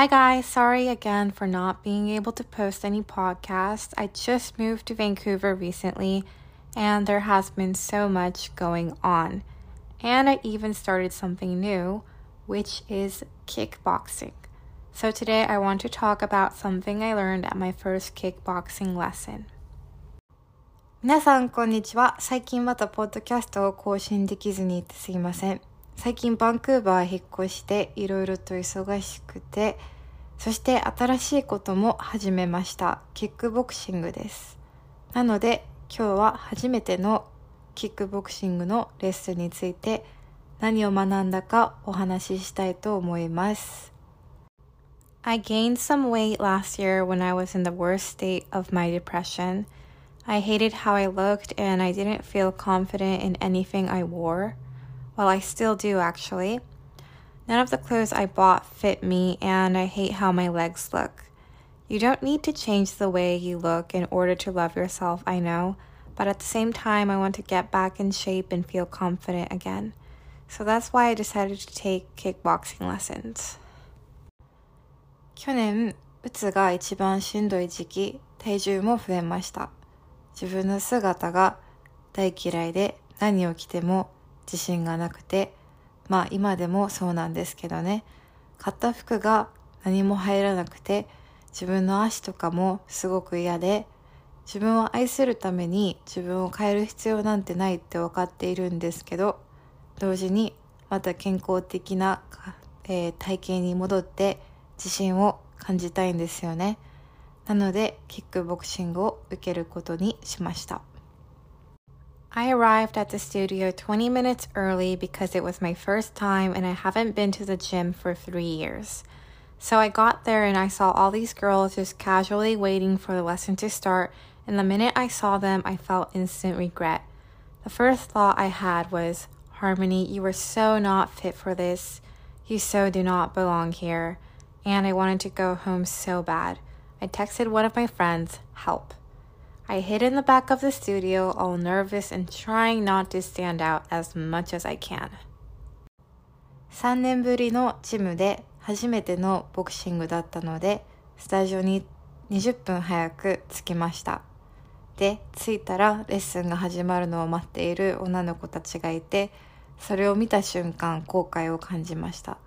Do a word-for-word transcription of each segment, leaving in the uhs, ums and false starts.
Hi guys, sorry again for not being able to post any podcasts. I just moved to Vancouver recently and there has been so much going on. And I even started something new, which is kickboxing. So today I want to talk about something I learned at my first kickboxing lesson. 皆さんこんにちは。最近またポッドキャストを更新できずにいてすいません。最近バンクーバー引っ越していろいろと忙しくて、そして新しいことも始めました。キックボクシングです。なので今日は初めてのキックボクシングのレッスンについて何を学んだかお話ししたいと思います。I gained some weight last year when I was in the worst state of my depression. I hated how I looked and I didn't feel confident in anything I wore.Well, I still do actually. None of the clothes I bought fit me and I hate how my legs look. You don't need to change the way you look in order to love yourself, I know, but at the same time I want to get back in shape and feel confident again. So that's why I decided to take kickboxing lessons. 去年、うつが一番しんどい時期、体重も増えました。自分の姿が大嫌いで何を着ても自信がなくて、まあ今でもそうなんですけどね。買った服が何も入らなくて、自分の足とかもすごく嫌で、自分を愛するために自分を変える必要なんてないって分かっているんですけど、同時にまた健康的な、えー、体型に戻って自信を感じたいんですよね。なのでキックボクシングを受けることにしました。I arrived at the studio twenty minutes early because it was my first time and I haven't been to the gym for three years. So I got there and I saw all these girls just casually waiting for the lesson to start, and the minute I saw them, I felt instant regret. The first thought I had was, Harmony, you are so not fit for this. You so do not belong here. And I wanted to go home so bad. I texted one of my friends, help.I hid in the back of the studio, all nervous and trying not to stand out as much as I can. さんねんぶりのジムで初めてのボクシングだったので、スタジオににじゅっぷん早く着きました。で、着いたらレッスンが始まるのを待っている女の子たちがいて、それを見た瞬間後悔を感じました。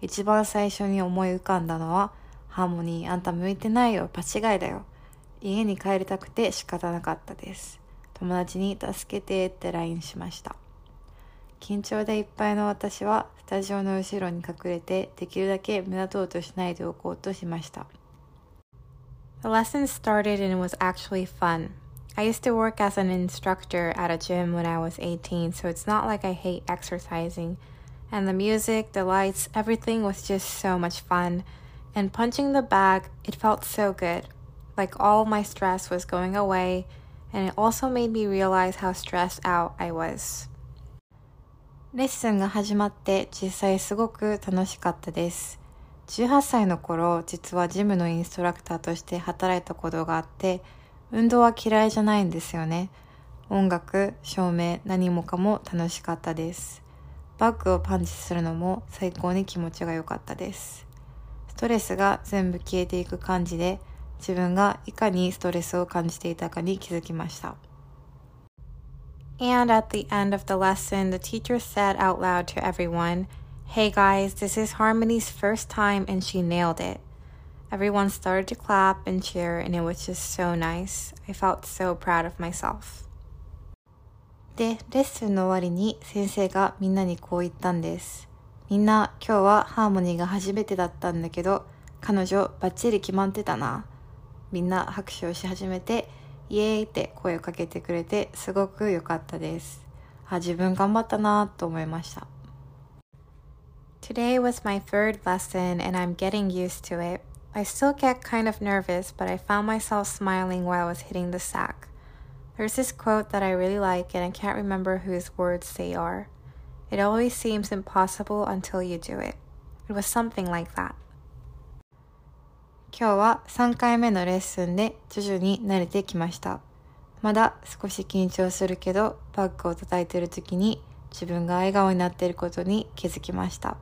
一番最初に思い浮かんだのは、Harmony、あんた向いてないよ、場違いだよ。家に帰りたくて仕方なかったです。友達に助けてって ライン しました。緊張でいっぱいの私はスタジオの後ろに隠れてできるだけ目立とうとしないでおこうとしました。The lesson started and it was actually fun. I used to work as an instructor at a gym when I was eighteen, so it's not like I hate exercising. And the music, the lights, everything was just so much fun. And punching the bag, it felt so good.Like all my stress was going away, and it also made me realize how stressed out I was. レッスンが始まって実際すごく楽しかったです。じゅうはっさいの頃、実はジムのインストラクターとして働いたことがあって、運動は嫌いじゃないんですよね。音楽、照明、何もかも楽しかったです。バッグをパンチするのも最高に気持ちが良かったです。ストレスが全部消えていく感じで、自分がいかにストレスを感じていたかに気づきました。 And at the end of the lesson, the teacher said out loud to everyone, Hey guys, this is Harmony's first time and she nailed it. Everyone started to clap and cheer and it was just so nice. I felt so proud of myself. で、レッスンの終わりに先生がみんなにこう言ったんです。みんな、今日はHarmonyが初めてだったんだけど、彼女バッチリ決まってたな。みんな拍手をし始めて、イエーイって声をかけてくれて、すごく良かったです。あ、自分頑張ったなと思いました。Today was my third lesson and I'm getting used to it. I still get kind of nervous, but I found myself smiling while I was hitting the sack. There's this quote that I really like and I can't remember whose words they are. It always seems impossible until you do it. It was something like that.今日はさんかいめのレッスンで徐々に慣れてきました。まだ少し緊張するけど、バッグを叩いている時に自分が笑顔になっていることに気づきました。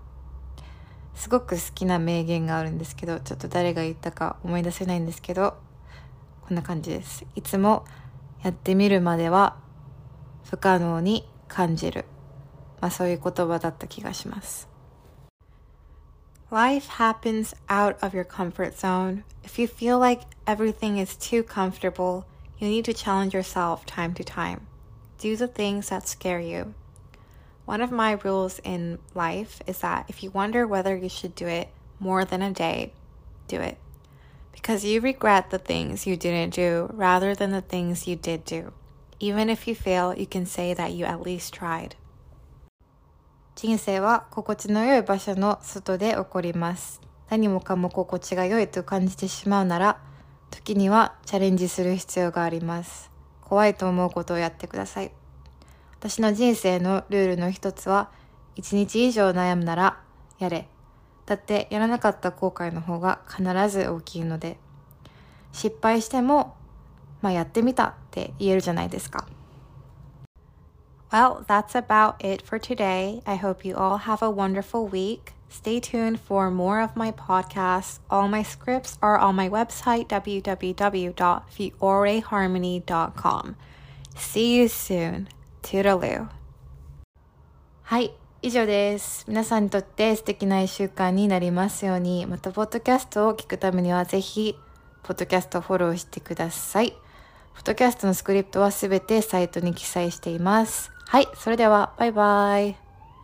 すごく好きな名言があるんですけど、ちょっと誰が言ったか思い出せないんですけど、こんな感じです。いつもやってみるまでは不可能に感じる、まあそういう言葉だった気がします。 Life happens out of your comfort zone. If you feel like everything is too comfortable, you need to challenge yourself time to time. Do the things that scare you. One of my rules in life is that if you wonder whether you should do it more than a day, do it. Because you regret the things you didn't do rather than the things you did do. Even if you fail, you can say that you at least tried. 人生は心地の良い場所の外で起こります。何もかも心地が良いと感じてしまうなら、時にはチャレンジする必要があります。怖いと思うことをやってください。私の人生のルールの一つは、いちにち以上悩むならやれ。だってやらなかった後悔の方が必ず大きいので、失敗しても、まあやってみたって言えるじゃないですか。Well, that's about it for today. I hope you all have a wonderful week. Stay tuned for more of my podcasts. All my scripts are on my website, w w w dot fiore harmony dot com. See you soon. Toodaloo. はい、以上です。皆さんにとって素敵な一週間になりますように、またポッドキャストを聞くためにはぜひポッドキャストをフォローしてください。ポッドキャストのスクリプトはすべてサイトに記載しています。はい、それではバイバイ。